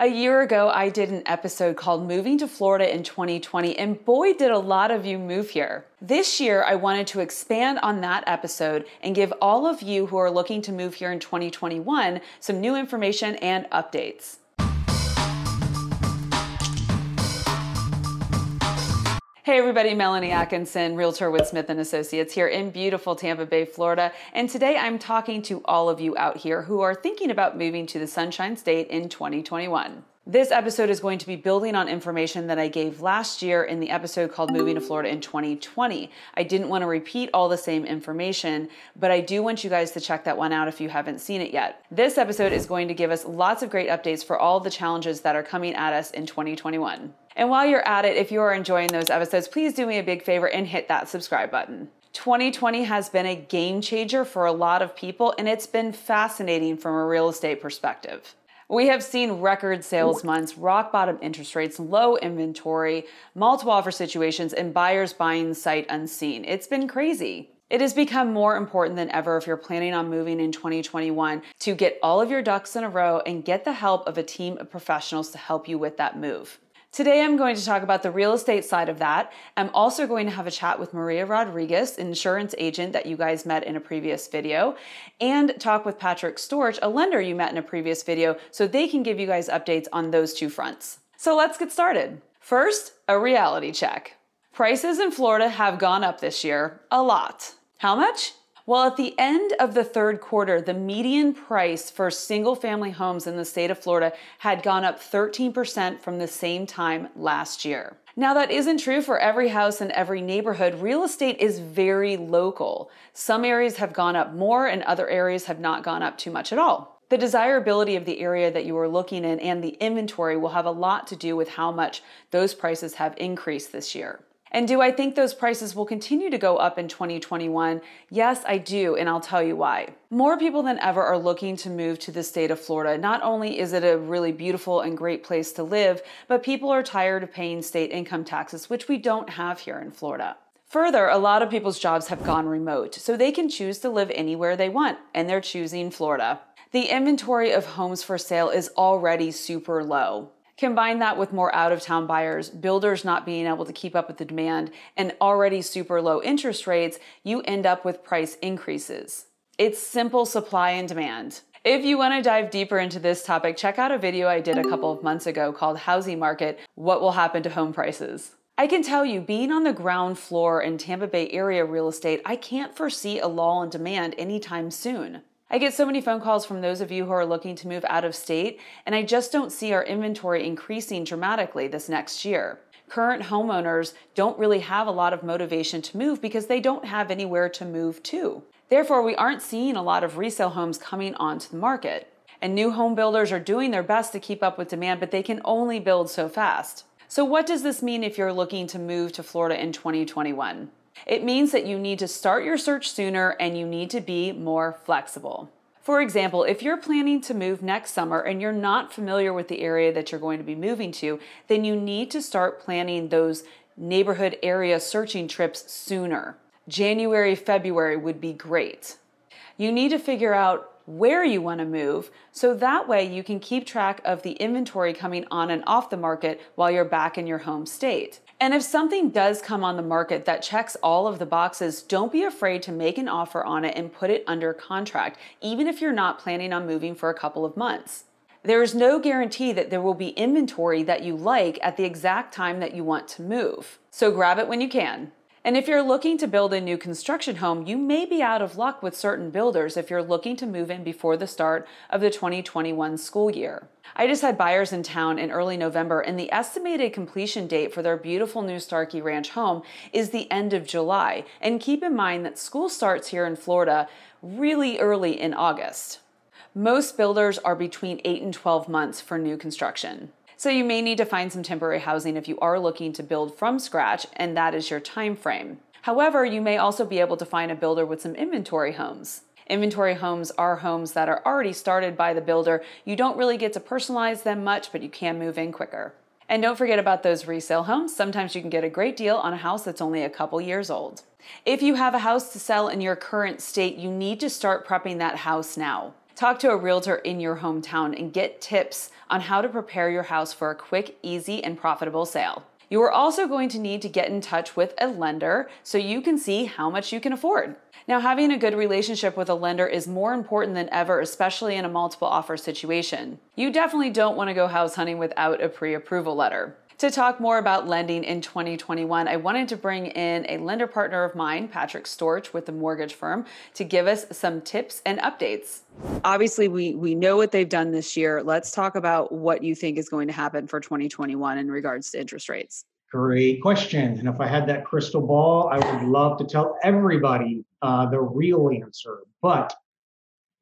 A year ago, I did an episode called Moving to Florida in 2020, and boy, did a lot of you move here. This year, I wanted to expand on that episode and give all of you who are looking to move here in 2021 some new information and updates. Hey everybody, Melanie Atkinson, Realtor with Smith & Associates here in beautiful Tampa Bay, Florida. And today I'm talking to all of you out here who are thinking about moving to the Sunshine State in 2021. This episode is going to be building on information that I gave last year in the episode called Moving to Florida in 2020. I didn't want to repeat all the same information, but I do want you guys to check that one out if you haven't seen it yet. This episode is going to give us lots of great updates for all the challenges that are coming at us in 2021. And while you're at it, if you are enjoying those episodes, please do me a big favor and hit that subscribe button. 2020 has been a game changer for a lot of people, and it's been fascinating from a real estate perspective. We have seen record sales months, rock bottom interest rates, low inventory, multiple offer situations, and buyers buying sight unseen. It's been crazy. It has become more important than ever if you're planning on moving in 2021 to get all of your ducks in a row and get the help of a team of professionals to help you with that move. Today, I'm going to talk about the real estate side of that. I'm also going to have a chat with Maria Rodriguez, insurance agent that you guys met in a previous video, and talk with Patrick Storch, a lender you met in a previous video, so they can give you guys updates on those two fronts. So let's get started. First, a reality check. Prices in Florida have gone up this year, a lot. How much? Well, at the end of the third quarter, the median price for single-family homes in the state of Florida had gone up 13% from the same time last year. Now, that isn't true for every house in every neighborhood. Real estate is very local. Some areas have gone up more and other areas have not gone up too much at all. The desirability of the area that you are looking in and the inventory will have a lot to do with how much those prices have increased this year. And do I think those prices will continue to go up in 2021? Yes, I do, and I'll tell you why. More people than ever are looking to move to the state of Florida. Not only is it a really beautiful and great place to live, but people are tired of paying state income taxes, which we don't have here in Florida. Further, a lot of people's jobs have gone remote, so they can choose to live anywhere they want, and they're choosing Florida. The inventory of homes for sale is already super low. Combine that with more out-of-town buyers, builders not being able to keep up with the demand, and already super low interest rates, you end up with price increases. It's simple supply and demand. If you want to dive deeper into this topic, check out a video I did a couple of months ago called Housing Market, What Will Happen to Home Prices? I can tell you, being on the ground floor in Tampa Bay area real estate, I can't foresee a lull in demand anytime soon. I get so many phone calls from those of you who are looking to move out of state, and I just don't see our inventory increasing dramatically this next year. Current homeowners don't really have a lot of motivation to move because they don't have anywhere to move to. Therefore, we aren't seeing a lot of resale homes coming onto the market. And new home builders are doing their best to keep up with demand, but they can only build so fast. So what does this mean if you're looking to move to Florida in 2021? It means that you need to start your search sooner and you need to be more flexible. For example, if you're planning to move next summer and you're not familiar with the area that you're going to be moving to, then you need to start planning those neighborhood area searching trips sooner. January, February would be great. You need to figure out where you want to move, so that way you can keep track of the inventory coming on and off the market while you're back in your home state. And if something does come on the market that checks all of the boxes, don't be afraid to make an offer on it and put it under contract, even if you're not planning on moving for a couple of months. There is no guarantee that there will be inventory that you like at the exact time that you want to move. So grab it when you can. And if you're looking to build a new construction home, you may be out of luck with certain builders if you're looking to move in before the start of the 2021 school year. I just had buyers in town in early November, and the estimated completion date for their beautiful new Starkey Ranch home is the end of July. And keep in mind that school starts here in Florida really early in August. Most builders are between 8 and 12 months for new construction. So you may need to find some temporary housing if you are looking to build from scratch, and that is your time frame. However, you may also be able to find a builder with some inventory homes. Inventory homes are homes that are already started by the builder. You don't really get to personalize them much, but you can move in quicker. And don't forget about those resale homes. Sometimes you can get a great deal on a house that's only a couple years old. If you have a house to sell in your current state, you need to start prepping that house now. Talk to a realtor in your hometown and get tips on how to prepare your house for a quick, easy, and profitable sale. You are also going to need to get in touch with a lender so you can see how much you can afford. Now, having a good relationship with a lender is more important than ever, especially in a multiple offer situation. You definitely don't want to go house hunting without a pre-approval letter. To talk more about lending in 2021, I wanted to bring in a lender partner of mine, Patrick Storch with The Mortgage Firm, to give us some tips and updates. Obviously, we know what they've done this year. Let's talk about what you think is going to happen for 2021 in regards to interest rates. Great question. And if I had that crystal ball, I would love to tell everybody the real answer. But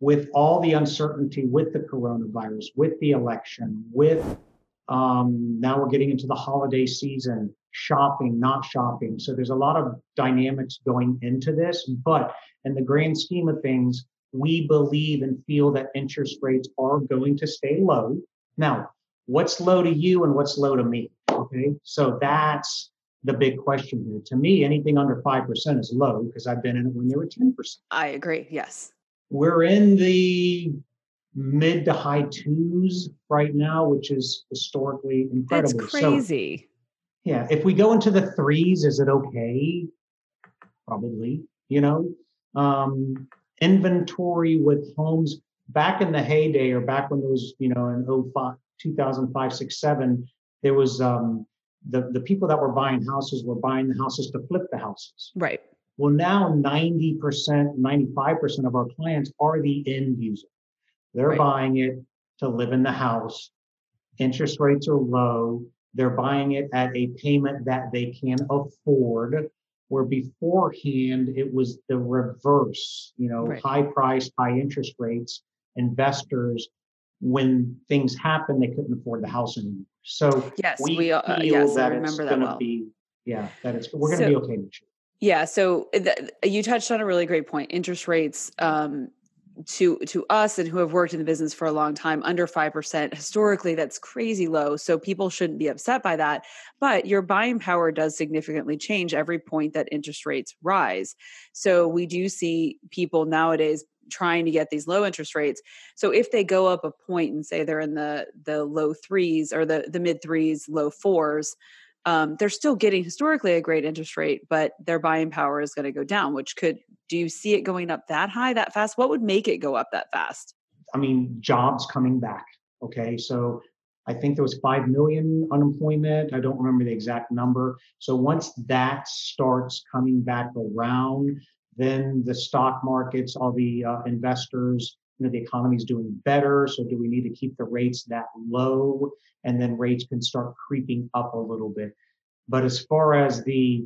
with all the uncertainty, with the coronavirus, with the election, with now we're getting into the holiday season, shopping, not shopping. So there's a lot of dynamics going into this, but in the grand scheme of things, we believe and feel that interest rates are going to stay low. Now, what's low to you and what's low to me? Okay. So that's the big question here. To me, anything under 5% is low because I've been in it when they were 10%. I agree. Yes. We're in the mid to high twos right now, which is historically incredible. That's crazy. So, yeah. If we go into the threes, is it okay? Probably, you know, inventory with homes back in the heyday or back when there was, you know, in 05, 2005, 6, 7, there was the people that were buying houses were buying the houses to flip the houses. Right. Well, now 90%, 95% of our clients are the end user. They're right. Buying it to live in the house. Interest rates are low. They're buying it at a payment that they can afford, where beforehand it was the reverse, you know, right. High price, high interest rates. Investors, when things happen, they couldn't afford the house anymore. So yes, we feel that it's going to be, we're going to be okay with you. Yeah. So you touched on a really great point. Interest rates, to us and who have worked in the business for a long time, under 5%, historically, that's crazy low. So people shouldn't be upset by that. But your buying power does significantly change every point that interest rates rise. So we do see people nowadays trying to get these low interest rates. So if they go up a point and say they're in the low threes or the mid threes, low fours, they're still getting historically a great interest rate, but their buying power is going to go down, which could, do you see it going up that high, that fast? What would make it go up that fast? I mean, jobs coming back. Okay. So I think there was 5 million unemployment. I don't remember the exact number. So once that starts coming back around, then the stock markets, all the investors, you know, the economy is doing better. So do we need to keep the rates that low? And then rates can start creeping up a little bit. But as far as the,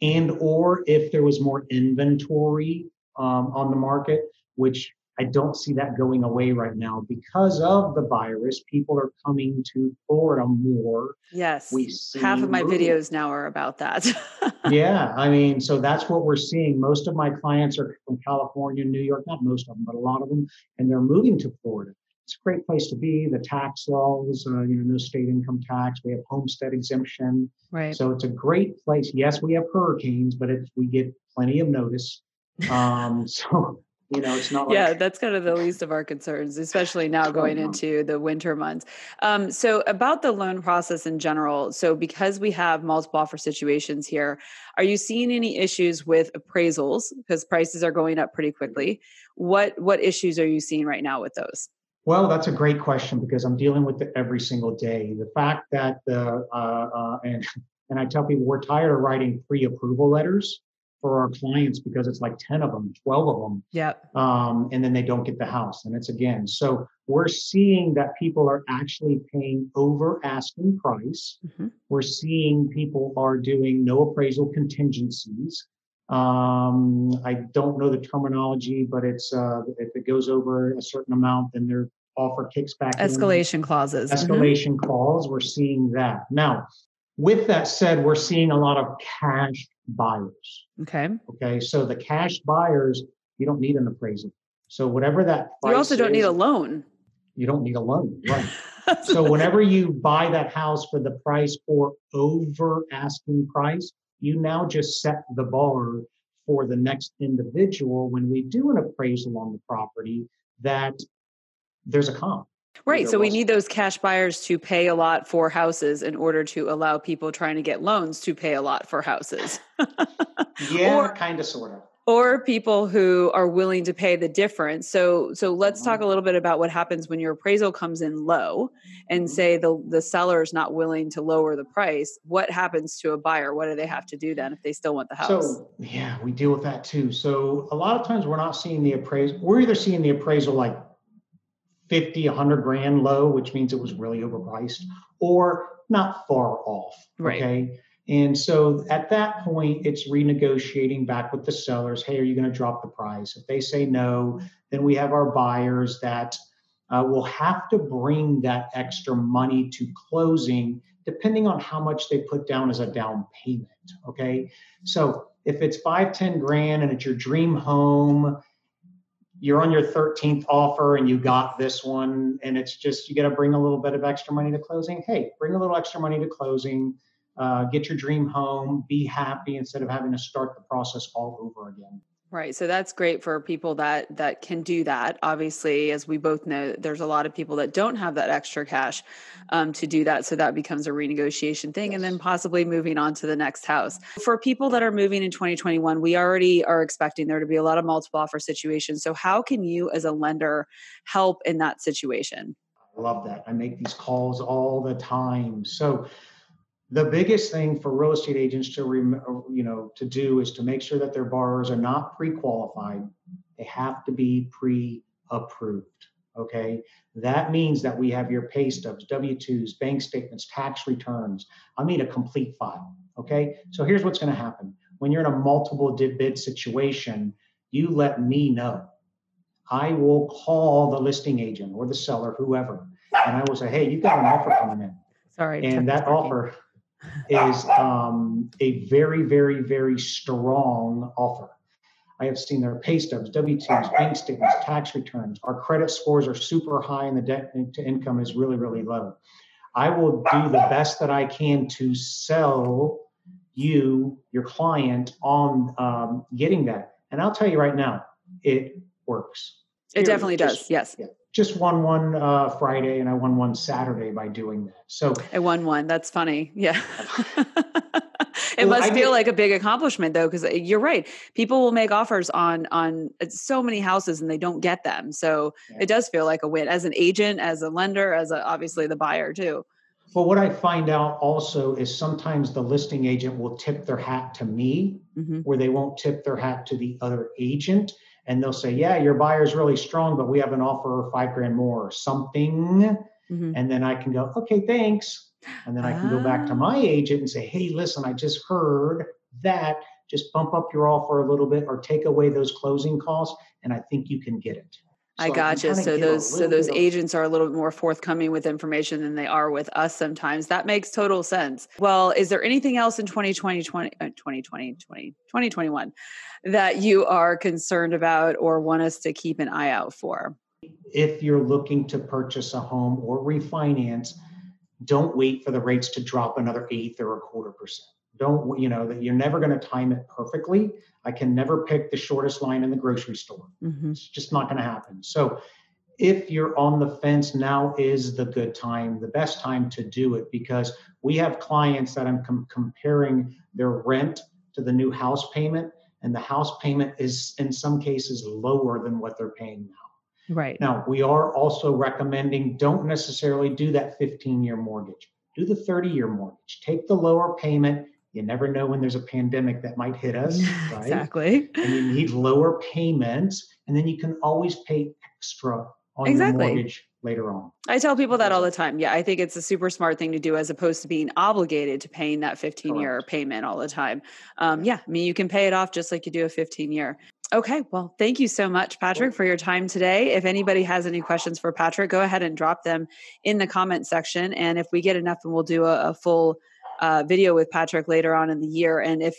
and or if there was more inventory on the market, which I don't see that going away right now because of the virus, people are coming to Florida more. Yes. Half of my videos now are about that. Yeah. I mean, so that's what we're seeing. Most of my clients are from California, New York, not most of them, but a lot of them, and they're moving to Florida. It's a great place to be. The tax laws, you know, no state income tax. We have homestead exemption. Right. So it's a great place. Yes, we have hurricanes, but we get plenty of notice. So, you know, it's not like... Yeah, that's kind of the least of our concerns, especially now going into the winter months. So about the loan process in general, so because we have multiple offer situations here, are you seeing any issues with appraisals? Because prices are going up pretty quickly. What issues are you seeing right now with those? Well, that's a great question because I'm dealing with it every single day. The fact that and I tell people we're tired of writing pre-approval letters for our clients because it's like 10 of them, 12 of them. Yep. And then they don't get the house. And it's again, so we're seeing that people are actually paying over asking price. Mm-hmm. We're seeing people are doing no appraisal contingencies. I don't know the terminology, but it's, if it goes over a certain amount, then their offer kicks back. Escalation clauses. Mm-hmm. Calls. We're seeing that. Now, with that said, we're seeing a lot of cash buyers. Okay. Okay. So the cash buyers, you don't need an appraisal. So whatever that price need a loan. You don't need a loan. Right. So whenever you buy that house for the price or over asking price, you now just set the bar for the next individual. When we do an appraisal on the property, that there's a comp. Right. So we need those cash buyers to pay a lot for houses in order to allow people trying to get loans to pay a lot for houses. Yeah, or kind of, sort of. Or people who are willing to pay the difference. So let's talk a little bit about what happens when your appraisal comes in low and say the seller is not willing to lower the price. What happens to a buyer? What do they have to do then if they still want the house? So yeah, we deal with that too. So a lot of times we're not seeing the appraisal. We're either seeing the appraisal like 50, 100 grand low, which means it was really overpriced, or not far off. Right. Okay. And so at that point, it's renegotiating back with the sellers. Hey, are you going to drop the price? If they say no, then we have our buyers that will have to bring that extra money to closing, depending on how much they put down as a down payment. Okay. So if it's 5-10 grand and it's your dream home, you're on your 13th offer and you got this one, and it's just, you got to bring a little bit of extra money to closing. Hey, bring a little extra money to closing. Get your dream home, be happy instead of having to start the process all over again. Right. So that's great for people that can do that. Obviously, as we both know, there's a lot of people that don't have that extra cash to do that. So that becomes a renegotiation thing. Yes. And then possibly moving on to the next house. For people that are moving in 2021, we already are expecting there to be a lot of multiple offer situations. So how can you as a lender help in that situation? I love that. I make these calls all the time. So the biggest thing for real estate agents to do is to make sure that their borrowers are not pre-qualified. They have to be pre-approved, okay? That means that we have your pay stubs, W-2s, bank statements, tax returns. I need a complete file, okay? So here's what's going to happen. When you're in a multiple bid situation, you let me know. I will call the listing agent or the seller, whoever, and I will say, hey, you've got an offer coming in. Sorry, and that offer is a very, very, very strong offer. I have seen their pay stubs, W-2s, bank statements, tax returns. Our credit scores are super high and the debt to income is really, really low. I will do the best that I can to sell you, your client, on getting that. And I'll tell you right now, it works. It definitely does. Yes. Yeah. Just won one Friday and I won one Saturday by doing that. So I won one. That's funny. Yeah. It must feel like a big accomplishment though, because you're right. People will make offers on so many houses and they don't get them. So It does feel like a win as an agent, as a lender, as obviously the buyer too. But what I find out also is sometimes the listing agent will tip their hat to me where they won't tip their hat to the other agent. And they'll say, yeah, your buyer's really strong, but we have an offer $5 grand more or something. Mm-hmm. And then I can go, okay, thanks. And then I can go back to my agent and say, hey, listen, I just heard that. Just bump up your offer a little bit or take away those closing costs. And I think you can get it. So I gotcha. So those agents are a little bit more forthcoming with information than they are with us sometimes. That makes total sense. Well, is there anything else in 2021 that you are concerned about or want us to keep an eye out for? If you're looking to purchase a home or refinance, don't wait for the rates to drop another 1/8 or 1/4%. Don't, that you're never going to time it perfectly. I can never pick the shortest line in the grocery store. Mm-hmm. It's just not going to happen. So if you're on the fence, now is the good time, the best time to do it, because we have clients that I'm comparing their rent to the new house payment, and the house payment is in some cases lower than what they're paying now. Right. Now, we are also recommending don't necessarily do that 15-year mortgage. Do the 30-year mortgage. Take the lower payment. You never know when there's a pandemic that might hit us, right? Exactly. And you need lower payments, and then you can always pay extra on your mortgage later on. I tell people that all the time. Yeah, I think it's a super smart thing to do as opposed to being obligated to paying that 15-year payment all the time. You can pay it off just like you do a 15-year. Okay. Well, thank you so much, Patrick, for your time today. If anybody has any questions for Patrick, go ahead and drop them in the comment section. And if we get enough, then we'll do a full video with Patrick later on in the year. And if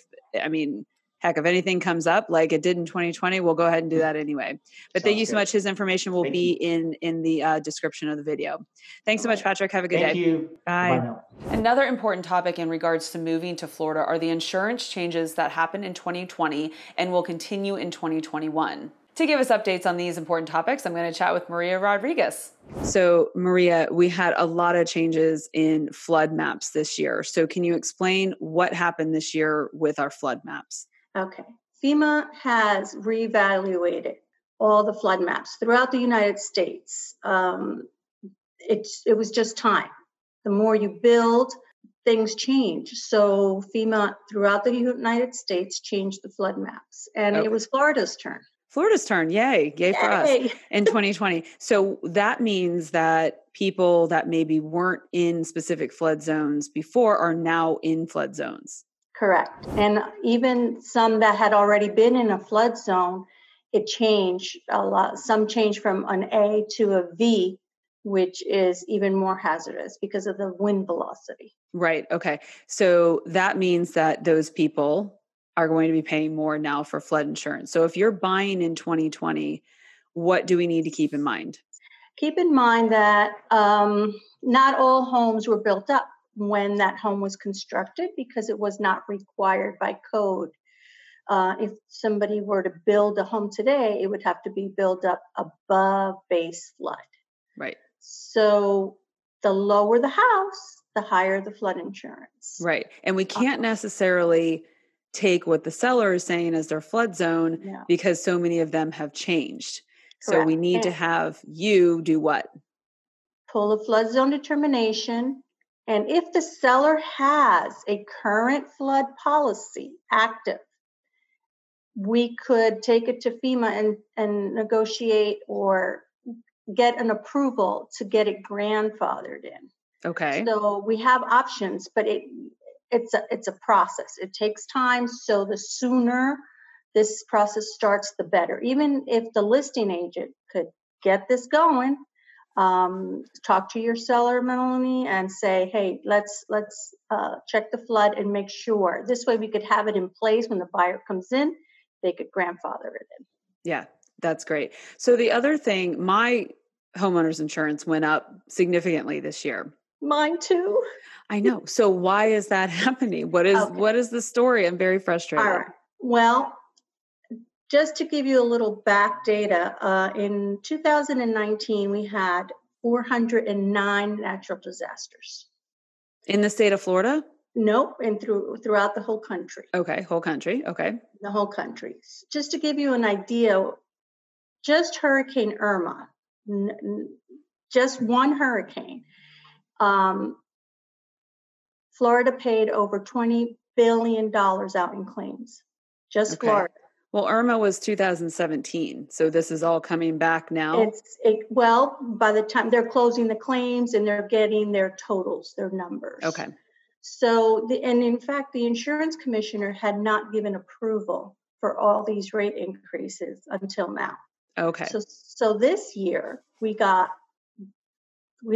anything comes up like it did in 2020, we'll go ahead and do that anyway. But thank you so much. His information will be in the description of the video. Thanks so much, Patrick. Have a good day. Thank you. Bye. Bye. Another important topic in regards to moving to Florida are the insurance changes that happened in 2020 and will continue in 2021. To give us updates on these important topics, I'm going to chat with Maria Rodriguez. So Maria, we had a lot of changes in flood maps this year. So can you explain what happened this year with our flood maps? Okay. FEMA has reevaluated all the flood maps throughout the United States. It was just time. The more you build, things change. So FEMA throughout the United States changed the flood maps, and It was Florida's turn. Florida's turn. Yay for us in 2020. So that means that people that maybe weren't in specific flood zones before are now in flood zones. Correct. And even some that had already been in a flood zone, it changed a lot. Some changed from an A to a V, which is even more hazardous because of the wind velocity. Right. Okay. So that means that those people are going to be paying more now for flood insurance. So if you're buying in 2020, what do we need to keep in mind? Keep in mind that not all homes were built up when that home was constructed because it was not required by code. If somebody were to build a home today, it would have to be built up above base flood. Right. So the lower the house, the higher the flood insurance. Right. And we can't necessarily take what the seller is saying as their flood zone because so many of them have changed. Correct. So we need to have you do what? Pull a flood zone determination. And if the seller has a current flood policy active, we could take it to FEMA and negotiate or get an approval to get it grandfathered in. Okay. So we have options, but it's a process. It takes time. So the sooner this process starts, the better. Even if the listing agent could get this going, talk to your seller, Melanie, and say, hey, let's check the flood and make sure. This way we could have it in place when the buyer comes in, they could grandfather it in. Yeah, that's great. So the other thing, my homeowner's insurance went up significantly this year. Mine too. I know. So why is that happening? What is the story? I'm very frustrated. All right. Well, just to give you a little back data, in 2019, we had 409 natural disasters. In the state of Florida? Nope. And throughout the whole country. Okay. Whole country. Okay. The whole country. Just to give you an idea, just Hurricane Irma, just one hurricane, Florida paid over $20 billion out in claims, just Florida. Well, Irma was 2017, so this is all coming back now. Well, by the time they're closing the claims and they're getting their totals, their numbers. Okay. So, and in fact, the insurance commissioner had not given approval for all these rate increases until now. Okay. So this year we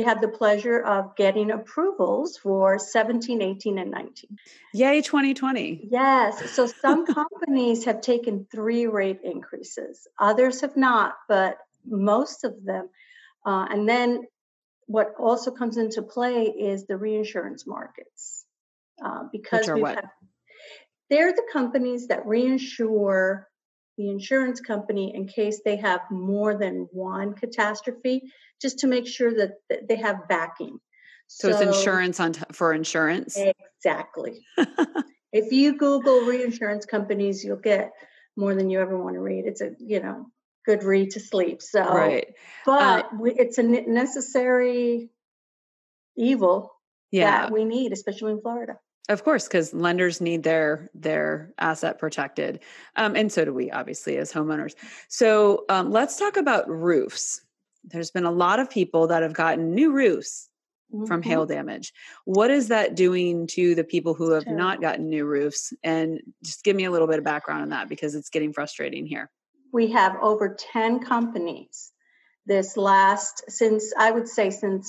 had the pleasure of getting approvals for 17, 18, and 19. Yay, 2020. Yes. So some companies have taken 3 rate increases. Others have not, but most of them. And then what also comes into play is the reinsurance markets. Because they're the companies that reinsure the insurance company in case they have more than one catastrophe, just to make sure that they have backing. So it's insurance for insurance? Exactly. If you Google reinsurance companies, you'll get more than you ever want to read. It's a, good read to sleep. So, right. But it's a necessary evil that we need, especially in Florida. Of course, because lenders need their asset protected. And so do we, obviously, as homeowners. So let's talk about roofs. There's been a lot of people that have gotten new roofs from hail damage. What is that doing to the people who have not gotten new roofs? And just give me a little bit of background on that, because it's getting frustrating here. We have over 10 companies since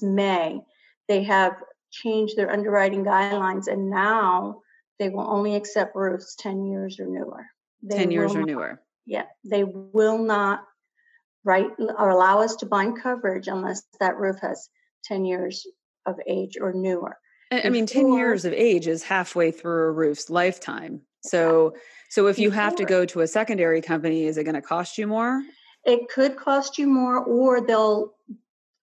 May, they have change their underwriting guidelines, and now they will only accept roofs 10 years or newer. Yeah, they will not write or allow us to bind coverage unless that roof has 10 years of age or newer. I mean, 10 years of age is halfway through a roof's lifetime. So if you have to go to a secondary company, is it going to cost you more? It could cost you more, or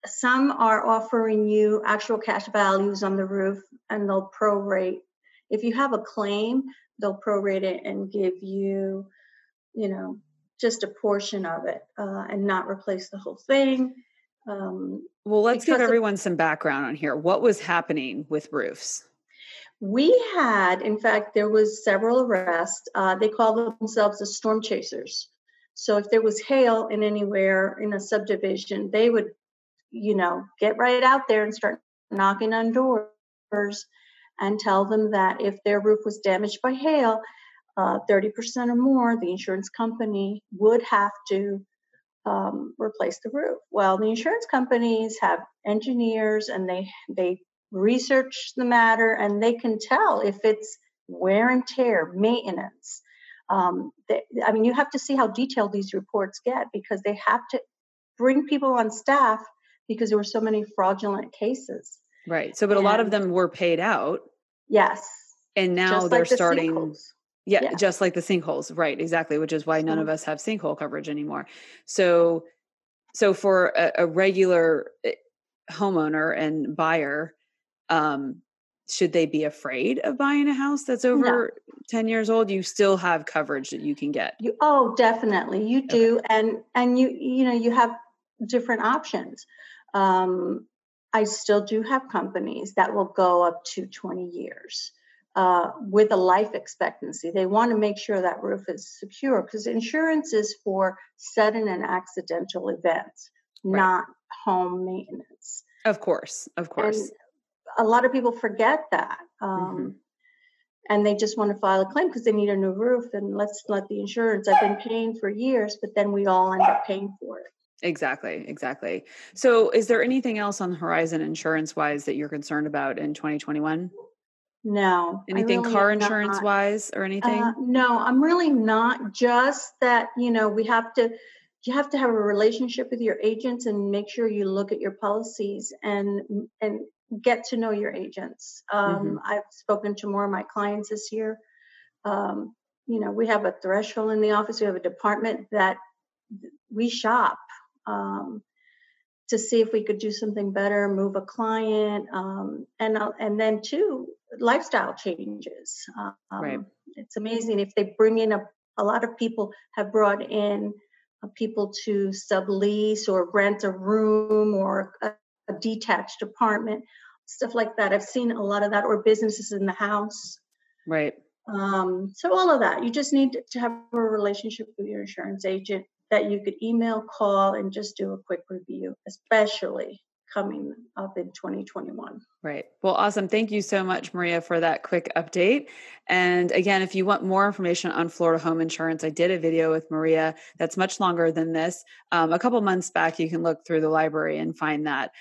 some are offering you actual cash values on the roof, and they'll prorate. If you have a claim, they'll prorate it and give you, just a portion of it and not replace the whole thing. Well, let's give everyone some background on here. What was happening with roofs? We had, in fact, there was several arrests. They called themselves the storm chasers. So if there was hail in anywhere in a subdivision, they would, get right out there and start knocking on doors and tell them that if their roof was damaged by hail, 30% or more, the insurance company would have to replace the roof. Well, the insurance companies have engineers, and they research the matter, and they can tell if it's wear and tear, maintenance. You have to see how detailed these reports get, because they have to bring people on staff because there were so many fraudulent cases. Right. So, but a lot of them were paid out. Yes. And now they're starting. Yeah, just like the sinkholes. Right. Exactly. Which is why none of us have sinkhole coverage anymore. So for a regular homeowner and buyer, should they be afraid of buying a house that's over 10 years old? You still have coverage that you can get. Definitely. You do. Okay. And you have different options. I still do have companies that will go up to 20 years with a life expectancy. They want to make sure that roof is secure, because insurance is for sudden and accidental events, not home maintenance. Of course. And a lot of people forget that. And they just want to file a claim because they need a new roof, and let's let the insurance. I've been paying for years, but then we all end up paying for it. Exactly. So is there anything else on the horizon insurance-wise that you're concerned about in 2021? No. Anything really car insurance-wise or anything? No, I'm really not. Just that, you have to have a relationship with your agents and make sure you look at your policies and get to know your agents. I've spoken to more of my clients this year. We have a threshold in the office. We have a department that we shop to see if we could do something better, move a client, and then too, lifestyle changes. It's amazing if they bring in a lot of people have brought in people to sublease or rent a room or a detached apartment, stuff like that. I've seen a lot of that, or businesses in the house. Right. So all of that, you just need to have a relationship with your insurance agent that you could email, call, and just do a quick review, especially coming up in 2021. Right. Well, awesome. Thank you so much, Maria, for that quick update. And again, if you want more information on Florida home insurance, I did a video with Maria that's much longer than this. A couple months back, you can look through the library and find that.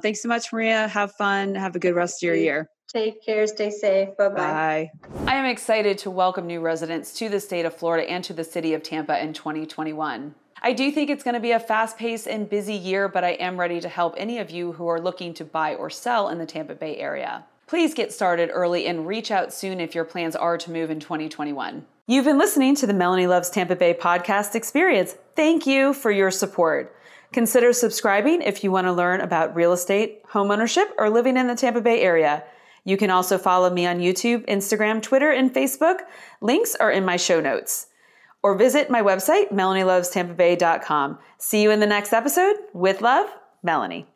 Thanks so much, Maria. Have fun. Have a good rest of your year. Take care. Stay safe. Bye-bye. Bye. I am excited to welcome new residents to the state of Florida and to the city of Tampa in 2021. I do think it's going to be a fast-paced and busy year, but I am ready to help any of you who are looking to buy or sell in the Tampa Bay area. Please get started early and reach out soon if your plans are to move in 2021. You've been listening to the Melanie Loves Tampa Bay podcast experience. Thank you for your support. Consider subscribing if you want to learn about real estate, homeownership, or living in the Tampa Bay area. You can also follow me on YouTube, Instagram, Twitter, and Facebook. Links are in my show notes. Or visit my website, melanielovestampabay.com. See you in the next episode. With love, Melanie.